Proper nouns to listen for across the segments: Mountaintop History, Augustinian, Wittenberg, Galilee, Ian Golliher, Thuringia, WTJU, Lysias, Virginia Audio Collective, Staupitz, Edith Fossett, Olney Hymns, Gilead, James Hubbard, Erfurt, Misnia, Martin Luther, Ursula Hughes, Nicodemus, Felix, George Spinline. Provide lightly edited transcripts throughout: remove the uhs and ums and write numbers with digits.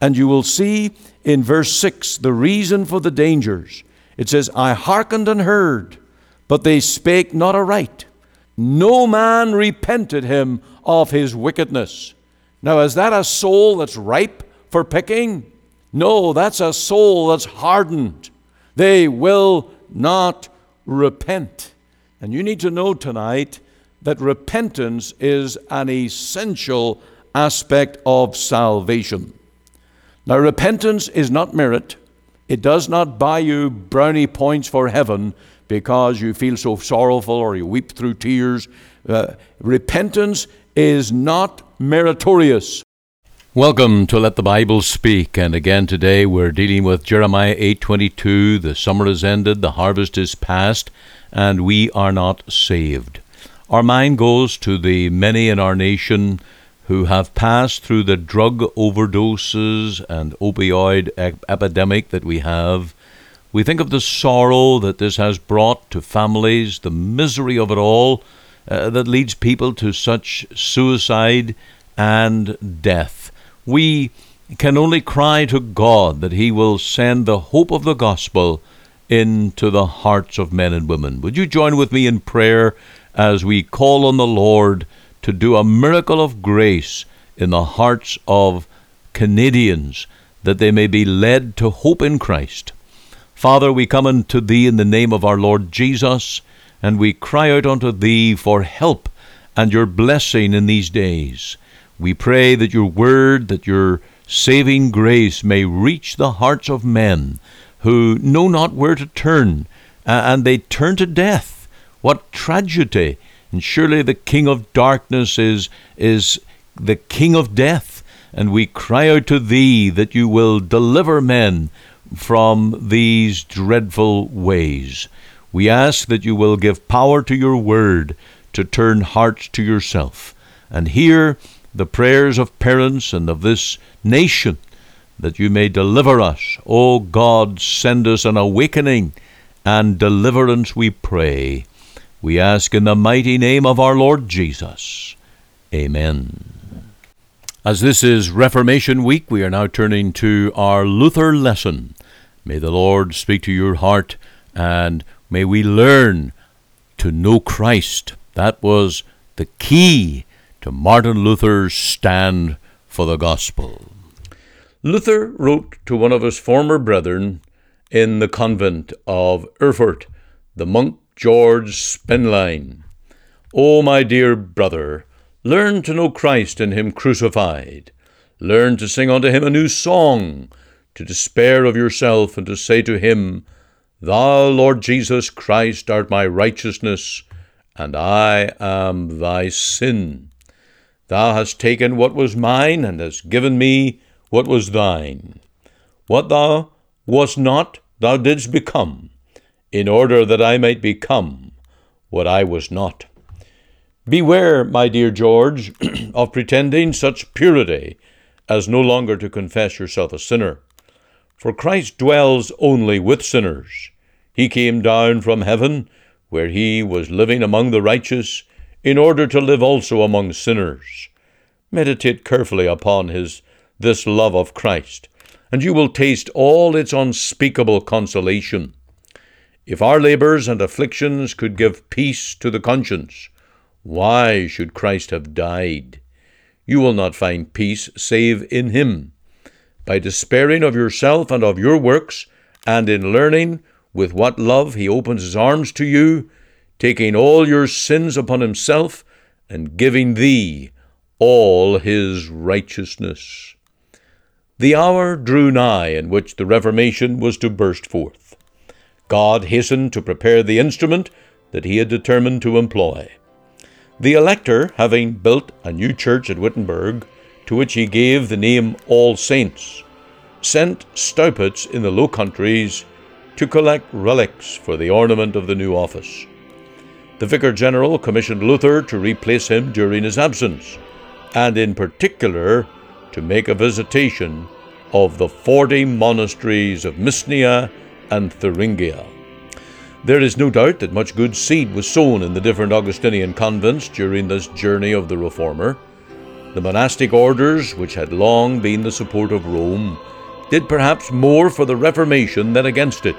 And you will see in verse 6 the reason for the dangers. It says, I hearkened and heard, but they spake not aright. No man repented him of his wickedness. Now, is that a soul that's ripe for picking? No, that's a soul that's hardened. They will not repent. And you need to know tonight that repentance is an essential aspect of salvation. Now, repentance is not merit. It does not buy you brownie points for heaven because you feel so sorrowful or you weep through tears. Repentance is not meritorious. Welcome to Let the Bible Speak, and again today we're dealing with Jeremiah 8:22. The summer is ended, the harvest is past, and we are not saved. Our mind goes to the many in our nation who have passed through the drug overdoses and opioid epidemic that we have. We think of the sorrow that this has brought to families, the misery of it all that leads people to such suicide and death. We can only cry to God that He will send the hope of the gospel into the hearts of men and women. Would you join with me in prayer as we call on the Lord to do a miracle of grace in the hearts of Canadians, that they may be led to hope in Christ. Father, we come unto Thee in the name of our Lord Jesus, and we cry out unto Thee for help and Your blessing in these days. We pray that Your word, that Your saving grace may reach the hearts of men who know not where to turn, and they turn to death. What tragedy! And surely the king of darkness is the king of death. And we cry out to Thee that You will deliver men from these dreadful ways. We ask that You will give power to Your word to turn hearts to Yourself. And hear the prayers of parents and of this nation, that You may deliver us. O God, send us an awakening and deliverance, we pray. We ask in the mighty name of our Lord Jesus. Amen. As this is Reformation Week, we are now turning to our Luther lesson. May the Lord speak to your heart, and may we learn to know Christ. That was the key to Martin Luther's stand for the gospel. Luther wrote to one of his former brethren in the convent of Erfurt, the monk George Spinline. O my dear brother, learn to know Christ and Him crucified. Learn to sing unto Him a new song, to despair of yourself, and to say to Him, Thou, Lord Jesus Christ, art my righteousness, and I am Thy sin. Thou hast taken what was mine, and hast given me what was Thine. What Thou wast not, Thou didst become, in order that I might become what I was not. Beware, my dear George, of pretending such purity as no longer to confess yourself a sinner. For Christ dwells only with sinners. He came down from heaven, where He was living among the righteous, in order to live also among sinners. Meditate carefully upon this love of Christ, and you will taste all its unspeakable consolation. If our labors and afflictions could give peace to the conscience, why should Christ have died? You will not find peace save in Him. By despairing of yourself and of your works, and in learning with what love He opens His arms to you, taking all your sins upon Himself, and giving thee all His righteousness. The hour drew nigh in which the Reformation was to burst forth. God hastened to prepare the instrument that He had determined to employ. The elector, having built a new church at Wittenberg, to which he gave the name All Saints, sent Staupitz in the Low Countries to collect relics for the ornament of the new office. The Vicar General commissioned Luther to replace him during his absence, and in particular to make a visitation of the 40 monasteries of Misnia and Thuringia. There is no doubt that much good seed was sown in the different Augustinian convents during this journey of the Reformer. The monastic orders, which had long been the support of Rome, did perhaps more for the Reformation than against it.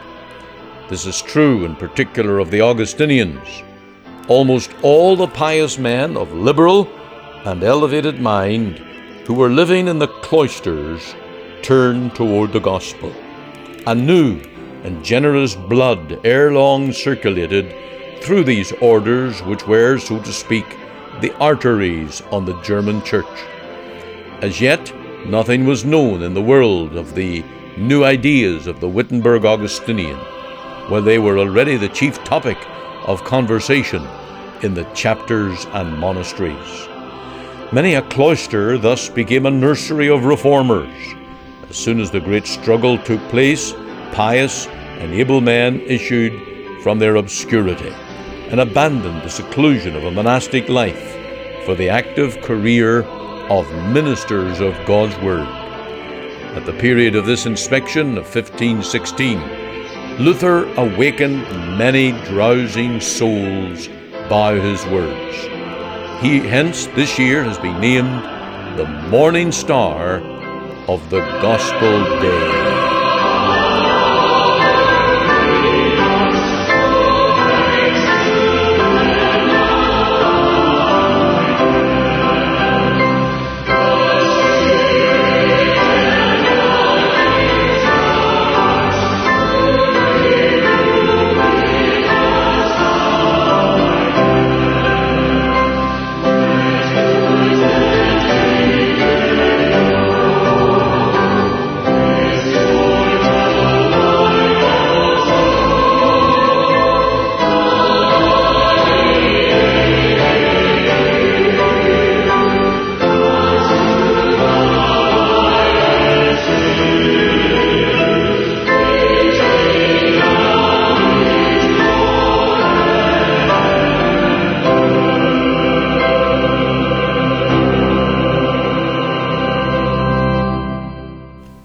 This is true in particular of the Augustinians. Almost all the pious men of liberal and elevated mind who were living in the cloisters turned toward the gospel. A new and generous blood ere long circulated through these orders, which were, so to speak, the arteries on the German church. As yet, nothing was known in the world of the new ideas of the Wittenberg Augustinian, where they were already the chief topic of conversation in the chapters and monasteries. Many a cloister thus became a nursery of reformers. As soon as the great struggle took place, pious and able men issued from their obscurity and abandoned the seclusion of a monastic life for the active career of ministers of God's Word. At the period of this inspection of 1516, Luther awakened many drowsing souls by his words. He hence this year has been named the Morning Star of the Gospel Day.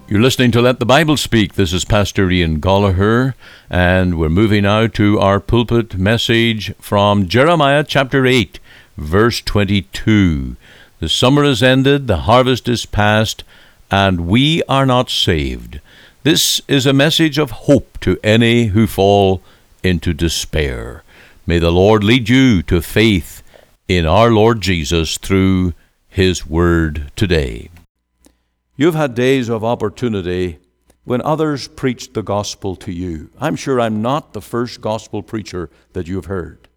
You're listening to Let the Bible Speak. This is Pastor Ian Golliher, and we're moving now to our pulpit message from Jeremiah chapter 8, verse 22. The summer is ended, the harvest is past, and we are not saved. This is a message of hope to any who fall into despair. May the Lord lead you to faith in our Lord Jesus through His Word today. You've had days of opportunity when others preached the gospel to you. I'm sure I'm not the first gospel preacher that you've heard.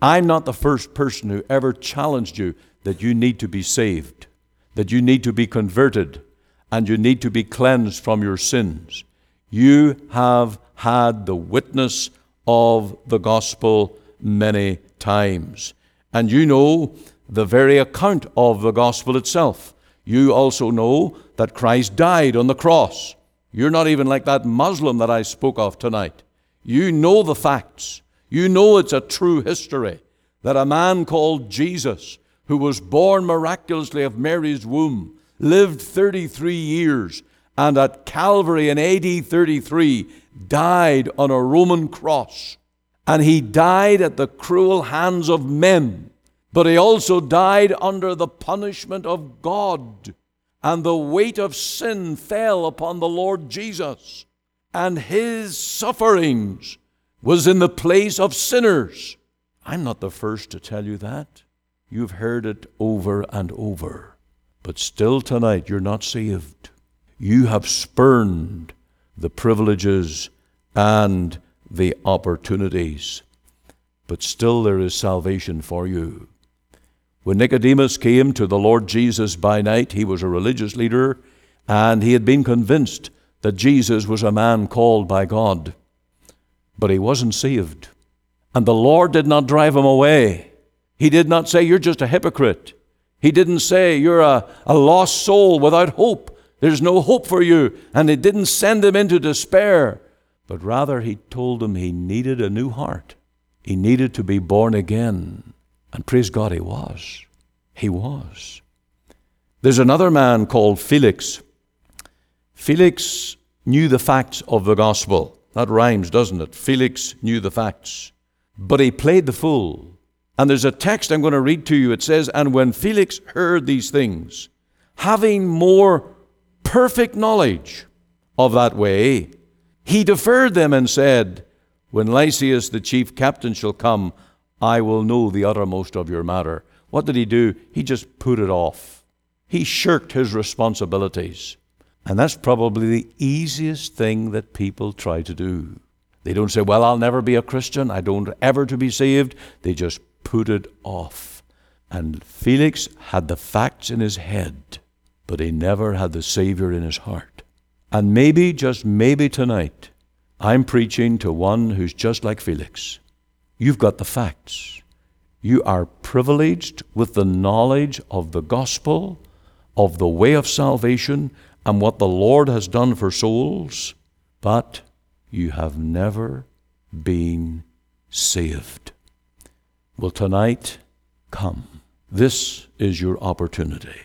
I'm not the first person who ever challenged you that you need to be saved, that you need to be converted, and you need to be cleansed from your sins. You have had the witness of the gospel many times. And you know the very account of the gospel itself. You also know that Christ died on the cross. You're not even like that Muslim that I spoke of tonight. You know the facts. You know it's a true history that a man called Jesus, who was born miraculously of Mary's womb, lived 33 years, and at Calvary in AD 33 died on a Roman cross. And he died at the cruel hands of men. But he also died under the punishment of God, and the weight of sin fell upon the Lord Jesus, and his sufferings was in the place of sinners. I'm not the first to tell you that. You've heard it over and over, but still tonight you're not saved. You have spurned the privileges and the opportunities, but still there is salvation for you. When Nicodemus came to the Lord Jesus by night, he was a religious leader, and he had been convinced that Jesus was a man called by God. But he wasn't saved. And the Lord did not drive him away. He did not say, you're just a hypocrite. He didn't say, you're a lost soul without hope. There's no hope for you. And he didn't send him into despair. But rather, he told him he needed a new heart. He needed to be born again. And praise God, he was. He was. There's another man called Felix. Felix knew the facts of the gospel. That rhymes, doesn't it? Felix knew the facts. But he played the fool. And there's a text I'm going to read to you. It says, "And when Felix heard these things, having more perfect knowledge of that way, he deferred them and said, When Lysias the chief captain shall come, I will know the uttermost of your matter." What did he do? He just put it off. He shirked his responsibilities. And that's probably the easiest thing that people try to do. They don't say, "Well, I'll never be a Christian. I don't ever to be saved." They just put it off. And Felix had the facts in his head, but he never had the Savior in his heart. And maybe, just maybe tonight, I'm preaching to one who's just like Felix. You've got the facts. You are privileged with the knowledge of the gospel, of the way of salvation, and what the Lord has done for souls, but you have never been saved. Well, tonight, come. This is your opportunity.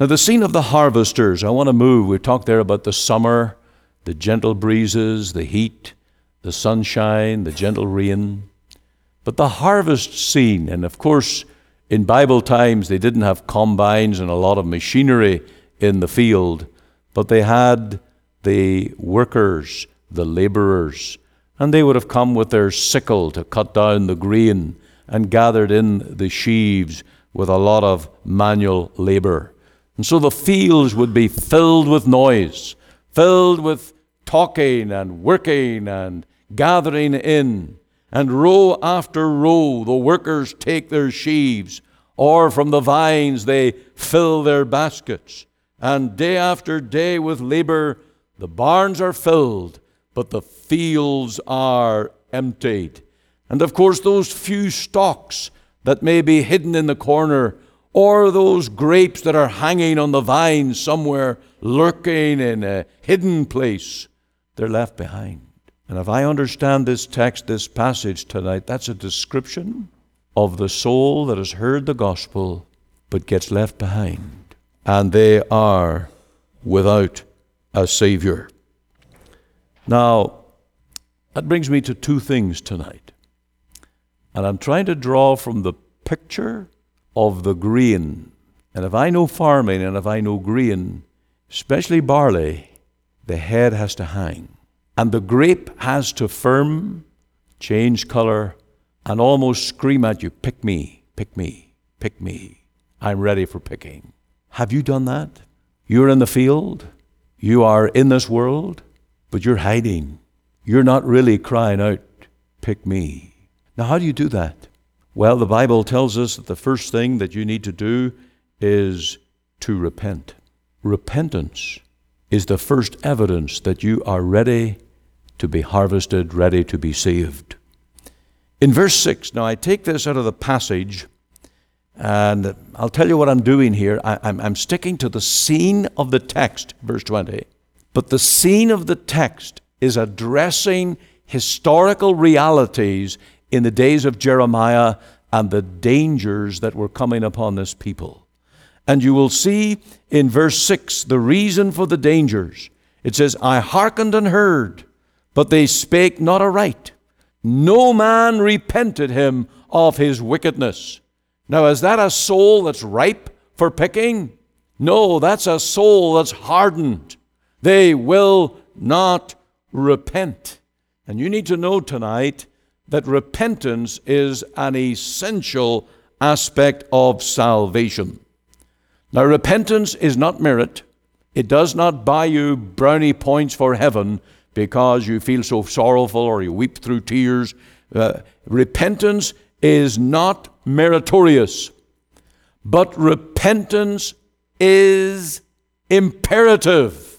Now, the scene of the harvesters, I want to move. We talked there about the summer, the gentle breezes, the heat, the sunshine, the gentle rain. But the harvest scene, and of course, in Bible times, they didn't have combines and a lot of machinery in the field, but they had the workers, the laborers, and they would have come with their sickle to cut down the grain and gathered in the sheaves with a lot of manual labor. And so the fields would be filled with noise, filled with talking and working and gathering in. And row after row, the workers take their sheaves, or from the vines they fill their baskets. And day after day with labor, the barns are filled, but the fields are emptied. And of course, those few stalks that may be hidden in the corner, or those grapes that are hanging on the vine somewhere, lurking in a hidden place, they're left behind. And if I understand this text, this passage tonight, that's a description of the soul that has heard the gospel but gets left behind. And they are without a Savior. Now, that brings me to two things tonight. And I'm trying to draw from the picture of the grain. And if I know farming and if I know grain, especially barley, the head has to hang. And the grape has to firm, change color, and almost scream at you, "Pick me, pick me, pick me. I'm ready for picking." Have you done that? You're in the field, you are in this world, but you're hiding. You're not really crying out, "Pick me." Now, how do you do that? Well, the Bible tells us that the first thing that you need to do is to repent. Repentance is the first evidence that you are ready to be harvested, ready to be saved. In verse 6, now I take this out of the passage, and I'll tell you what I'm doing here. I'm sticking to the scene of the text, verse 20. But the scene of the text is addressing historical realities in the days of Jeremiah and the dangers that were coming upon this people. And you will see in verse 6 the reason for the dangers. It says, "I hearkened and heard, but they spake not aright. No man repented him of his wickedness." Now, is that a soul that's ripe for picking? No, that's a soul that's hardened. They will not repent. And you need to know tonight that repentance is an essential aspect of salvation. Now, repentance is not merit. It does not buy you brownie points for heaven because you feel so sorrowful or you weep through tears. Repentance is not meritorious. But repentance is imperative.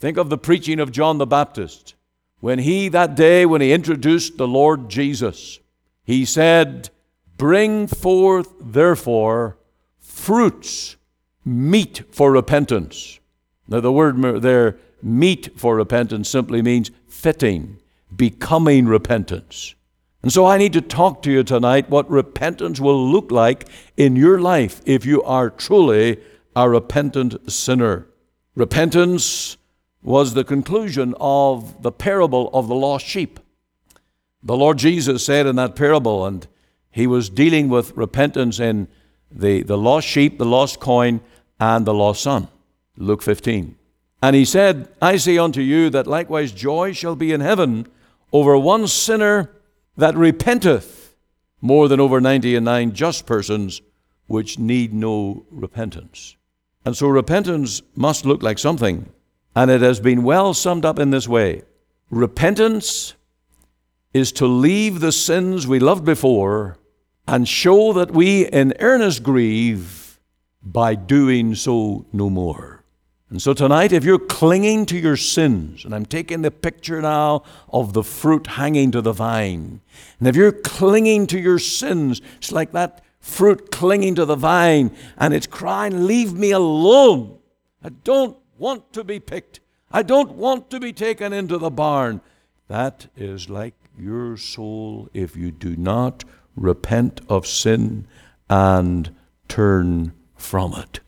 Think of the preaching of John the Baptist. When he, that day, when he introduced the Lord Jesus, he said, "Bring forth, therefore, fruits meet for repentance." Now, the word there, meet for repentance, simply means fitting, becoming repentance. And so I need to talk to you tonight what repentance will look like in your life if you are truly a repentant sinner. Repentance was the conclusion of the parable of the lost sheep. The Lord Jesus said in that parable, and He was dealing with repentance in the lost sheep, the lost coin, and the lost son. Luke 15. And he said, I say unto you that likewise joy shall be in heaven over one sinner that repenteth, more than over 99 just persons which need no repentance. And so repentance must look like something. And it has been well summed up in this way. Repentance is to leave the sins we loved before and show that we in earnest grieve by doing so no more. And so tonight, if you're clinging to your sins, and I'm taking the picture now of the fruit hanging to the vine, and if you're clinging to your sins, it's like that fruit clinging to the vine, and it's crying, leave me alone. I don't want to be picked. I don't want to be taken into the barn. That is like your soul if you do not repent of sin and turn from it.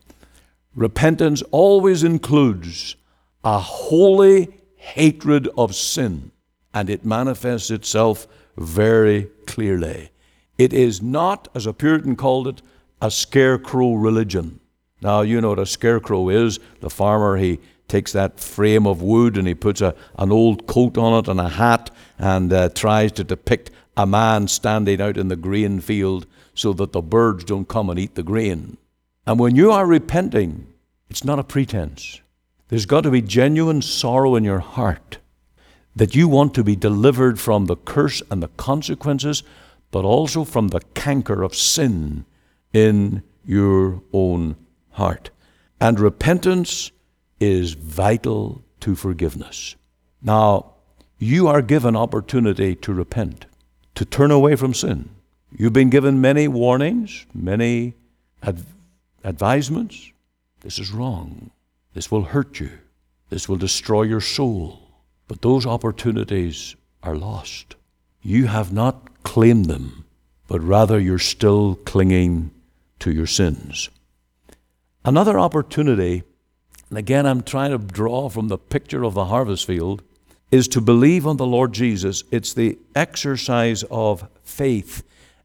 Repentance always includes a holy hatred of sin, and it manifests itself very clearly. It is not, as a Puritan called it, a scarecrow religion. Now, you know what a scarecrow is. The farmer, he takes that frame of wood and he puts an old coat on it and a hat and tries to depict a man standing out in the grain field so that the birds don't come and eat the grain. And when you are repenting, it's not a pretense. There's got to be genuine sorrow in your heart that you want to be delivered from the curse and the consequences, but also from the canker of sin in your own heart. And repentance is vital to forgiveness. Now, you are given opportunity to repent, to turn away from sin. You've been given many warnings, many advisements. This is wrong. This will hurt you. This will destroy your soul. But those opportunities are lost. You have not claimed them, but rather you're still clinging to your sins. Another opportunity, and again I'm trying to draw from the picture of the harvest field, is to believe on the Lord Jesus. It's the exercise of faith.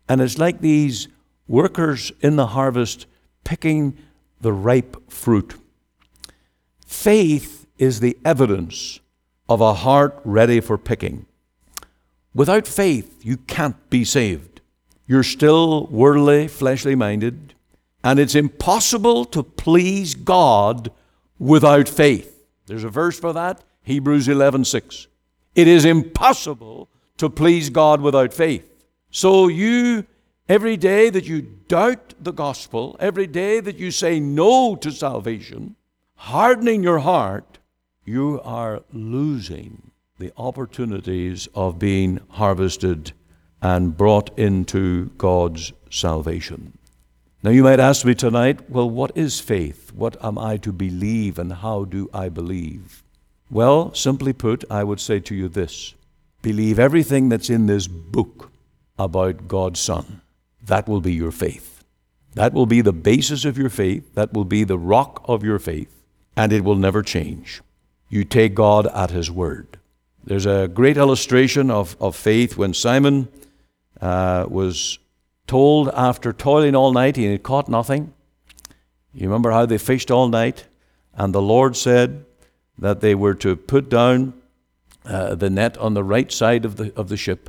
And it's like these workers in the harvest picking the ripe fruit. Faith is the evidence of a heart ready for picking. Without faith, you can't be saved. You're still worldly, fleshly minded, and it's impossible to please God without faith. There's a verse for that, Hebrews 11:6. It is impossible to please God without faith. So you, every day that you doubt the gospel, every day that you say no to salvation, hardening your heart, you are losing the opportunities of being harvested and brought into God's salvation. Now you might ask me tonight, well, what is faith? What am I to believe and how do I believe? Well, simply put, I would say to you this. Believe everything that's in this book about God's Son. That will be your faith. That will be the basis of your faith. That will be the rock of your faith. And it will never change. You take God at His word. There's a great illustration of faith when Simon was told after toiling all night, he had caught nothing. You remember how they fished all night? And the Lord said that they were to put down the net on the right side of the ship.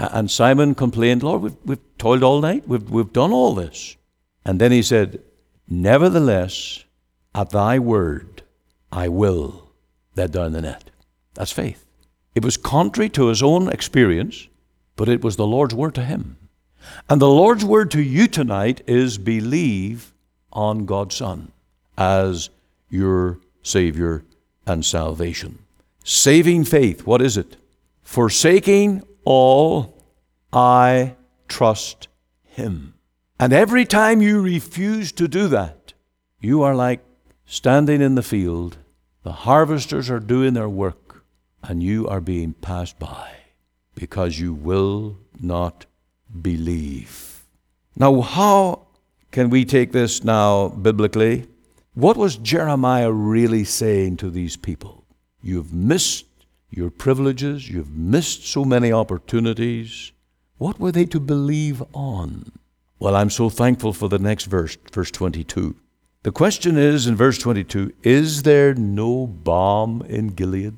And Simon complained, Lord, we've toiled all night. We've done all this. And then he said, nevertheless, at thy word, I will let down the net. That's faith. It was contrary to his own experience, but it was the Lord's word to him. And the Lord's word to you tonight is believe on God's Son as your Savior and salvation. Saving faith, what is it? Forsaking all, I trust Him. And every time you refuse to do that, you are like standing in the field, the harvesters are doing their work, and you are being passed by because you will not believe. Now, how can we take this now biblically? What was Jeremiah really saying to these people? You've missed your privileges. You've missed so many opportunities. What were they to believe on? Well, I'm so thankful for the next verse, verse 22. The question is, in verse 22, is there no balm in Gilead?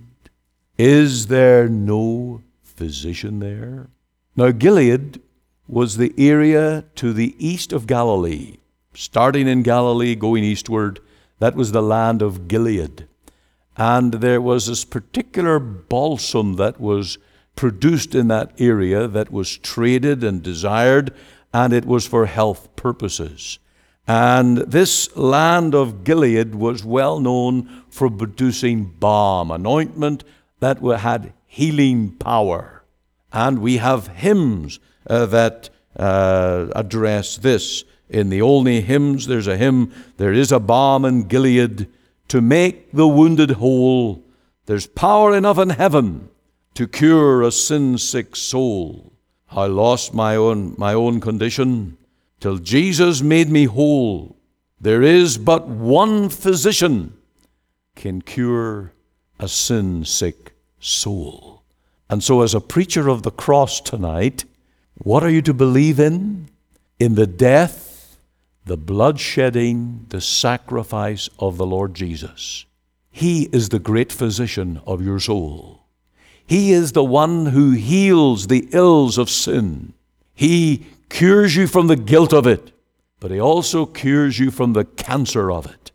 Is there no physician there? Now, Gilead was the area to the east of Galilee. Starting in Galilee, going eastward, that was the land of Gilead. And there was this particular balsam that was produced in that area that was traded and desired, and it was for health purposes. And this land of Gilead was well known for producing balm, an ointment that had healing power. And we have hymns that address this. In the Olney Hymns, there's a hymn, "There is a balm in Gilead to make the wounded whole. There's power enough in heaven to cure a sin-sick soul. I lost my own condition till Jesus made me whole. There is but one physician can cure a sin-sick soul." And so as a preacher of the cross tonight, what are you to believe in? In the death, the bloodshedding, the sacrifice of the Lord Jesus. He is the great physician of your soul. He is the one who heals the ills of sin. He cures you from the guilt of it, but he also cures you from the cancer of it.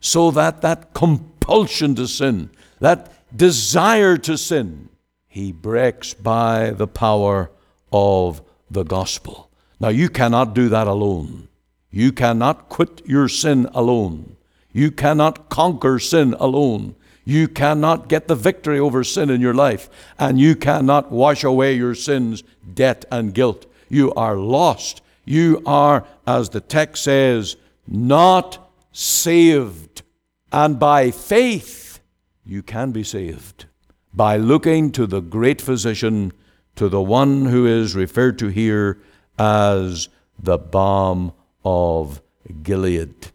So that compulsion to sin, that desire to sin, he breaks by the power of the gospel. Now, you cannot do that alone. You cannot quit your sin alone. You cannot conquer sin alone. You cannot get the victory over sin in your life, and you cannot wash away your sins, debt, and guilt. You are lost. You are, as the text says, not saved. And by faith, you can be saved by looking to the great physician, to the one who is referred to here as the balm of Gilead.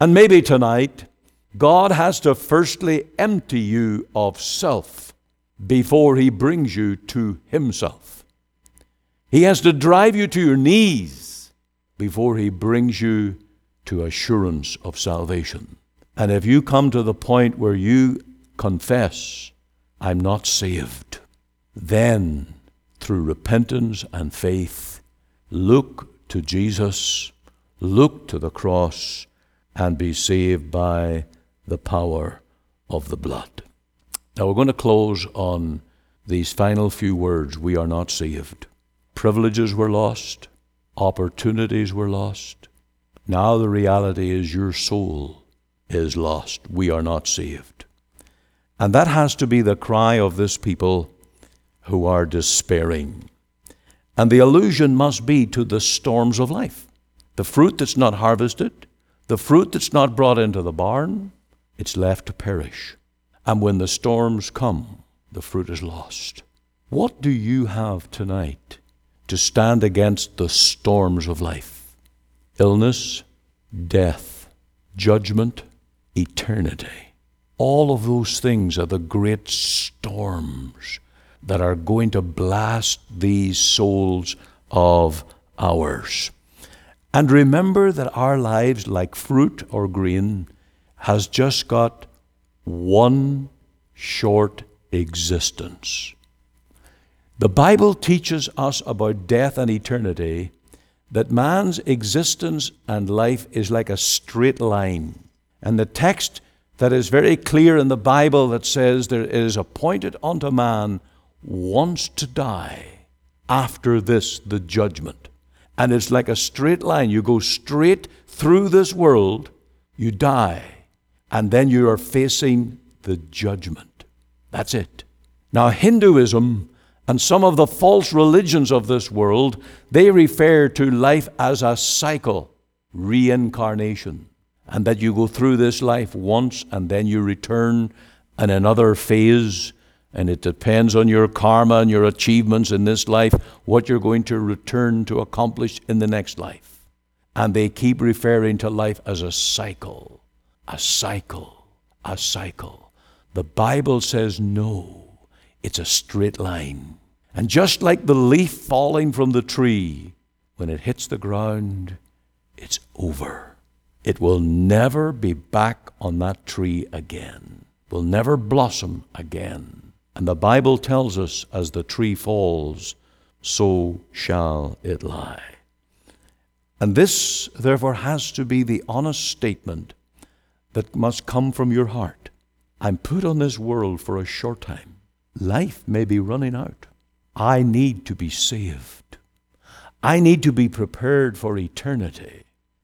And maybe tonight, God has to firstly empty you of self before he brings you to himself. He has to drive you to your knees before he brings you to assurance of salvation. And if you come to the point where you confess, "I'm not saved," then through repentance and faith, look to Jesus, look to the cross, and be saved by the power of the blood. Now we're going to close on these final few words. We are not saved. Privileges were lost. Opportunities were lost. Now the reality is your soul is lost. We are not saved. And that has to be the cry of this people who are despairing. And the allusion must be to the storms of life. The fruit that's not harvested, the fruit that's not brought into the barn, it's left to perish. And when the storms come, the fruit is lost. What do you have tonight to stand against the storms of life? Illness, death, judgment, eternity. All of those things are the great storms that are going to blast these souls of ours. And remember that our lives, like fruit or grain, has just got one short existence. The Bible teaches us about death and eternity, that man's existence and life is like a straight line. And the text that is very clear in the Bible that says there is appointed unto man wants to die, after this the judgment. And it's like a straight line. You go straight through this world, you die, and then you are facing the judgment. That's it. Now, Hinduism and some of the false religions of this world, they refer to life as a cycle, reincarnation, and that you go through this life once and then you return in another phase. And it depends on your karma and your achievements in this life, what you're going to return to accomplish in the next life. And they keep referring to life as a cycle, a cycle, a cycle. The Bible says no, it's a straight line. And just like the leaf falling from the tree, when it hits the ground, it's over. It will never be back on that tree again. Will never blossom again. And the Bible tells us, as the tree falls, so shall it lie. And this, therefore, has to be the honest statement that must come from your heart. I'm put on this world for a short time. Life may be running out. I need to be saved. I need to be prepared for eternity.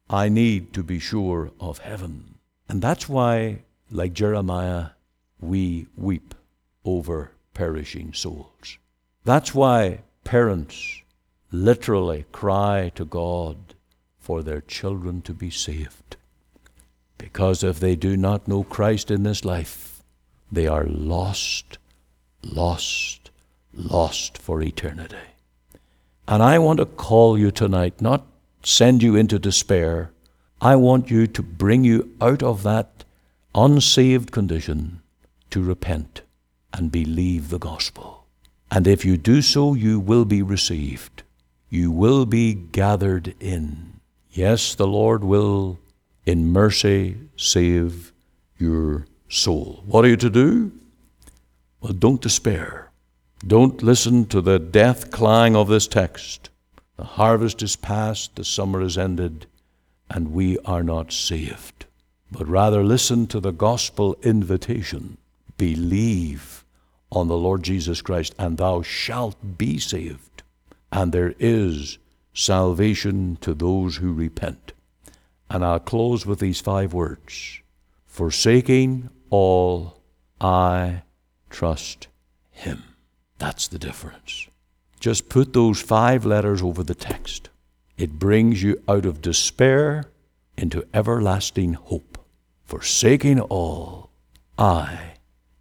I need to be sure of heaven. And that's why, like Jeremiah, we weep over perishing souls. That's why parents literally cry to God for their children to be saved. Because if they do not know Christ in this life, they are lost, lost, lost for eternity. And I want to call you tonight, not send you into despair. I want you to bring you out of that unsaved condition to repent and believe the gospel. And if you do so, you will be received. You will be gathered in. Yes, the Lord will in mercy save your soul. What are you to do? Well, don't despair. Don't listen to the death clang of this text. The harvest is past, the summer is ended, and we are not saved. But rather listen to the gospel invitation. Believe on the Lord Jesus Christ, and thou shalt be saved. And there is salvation to those who repent. And I'll close with these 5 words. Forsaking all, I trust him. That's the difference. Just put those 5 letters over the text. It brings you out of despair into everlasting hope. Forsaking all, I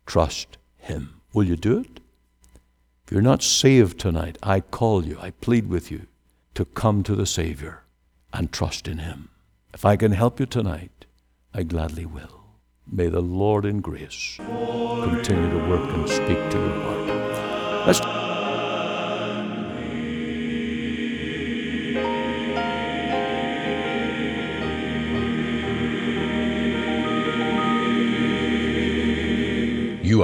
trust him. Will you do it? If you're not saved tonight, I call you, I plead with you to come to the Savior and trust in him. If I can help you tonight, I gladly will. May the Lord in grace continue to work and speak to your heart. Let's You